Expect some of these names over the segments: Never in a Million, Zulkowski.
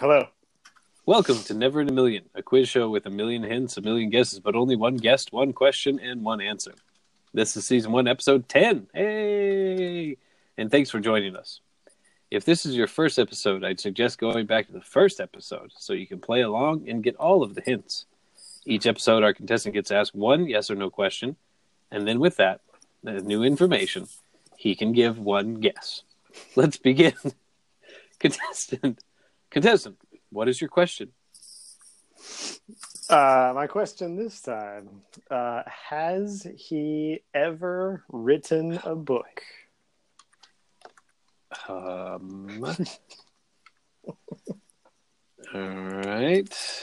Hello. Welcome to Never in a Million, a quiz show with a million hints, a million guesses, but only one guest, one question, and one answer. This is Season 1, Episode 10. Hey! And thanks for joining us. If this is your first episode, I'd suggest going back to the first episode so you can play along and get all of the hints. Each episode, our contestant gets asked one yes or no question, and then with that, the new information, he can give one guess. Let's begin. Contestant, what is your question? My question this time, has he ever written a book? All right.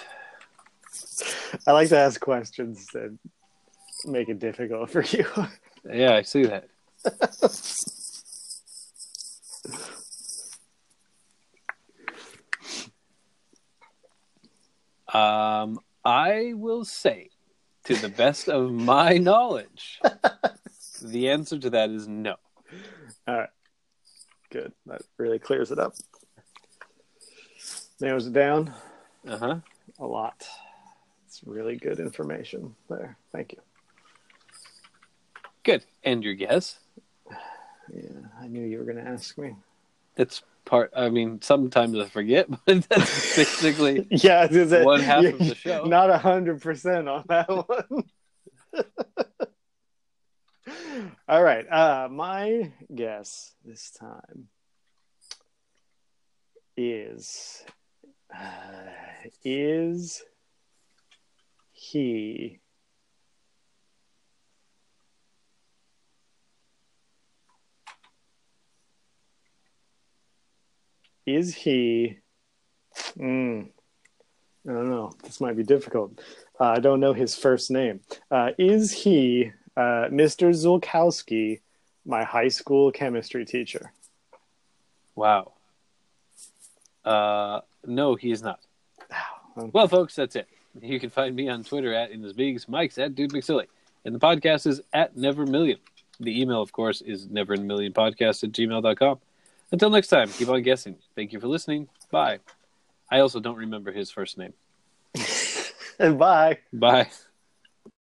I like to ask questions that make it difficult for you. Yeah, I see that. I will say, to the best of my knowledge, the answer to that is no. All right. Good. That really clears it up. Narrows it down. Uh-huh. A lot. It's really good information there. Thank you. Good. And your guess? Yeah, I knew you were going to ask me. It's part, I mean, sometimes I forget, but that's basically yeah, one half of the show. Not 100% on that one. All right. My guess this time is he I don't know. This might be difficult. I don't know his first name. Is he Mr. Zulkowski, my high school chemistry teacher? Wow. No, he is not. Okay. Well, folks, that's it. You can find me on Twitter at InThisBeegs, Mike's at DudeMcSilly, and the podcast is at NeverMillion. The email, of course, is neverinamillionpodcast@gmail.com. Until next time, keep on guessing. Thank you for listening. Bye. I also don't remember his first name. And bye. Bye.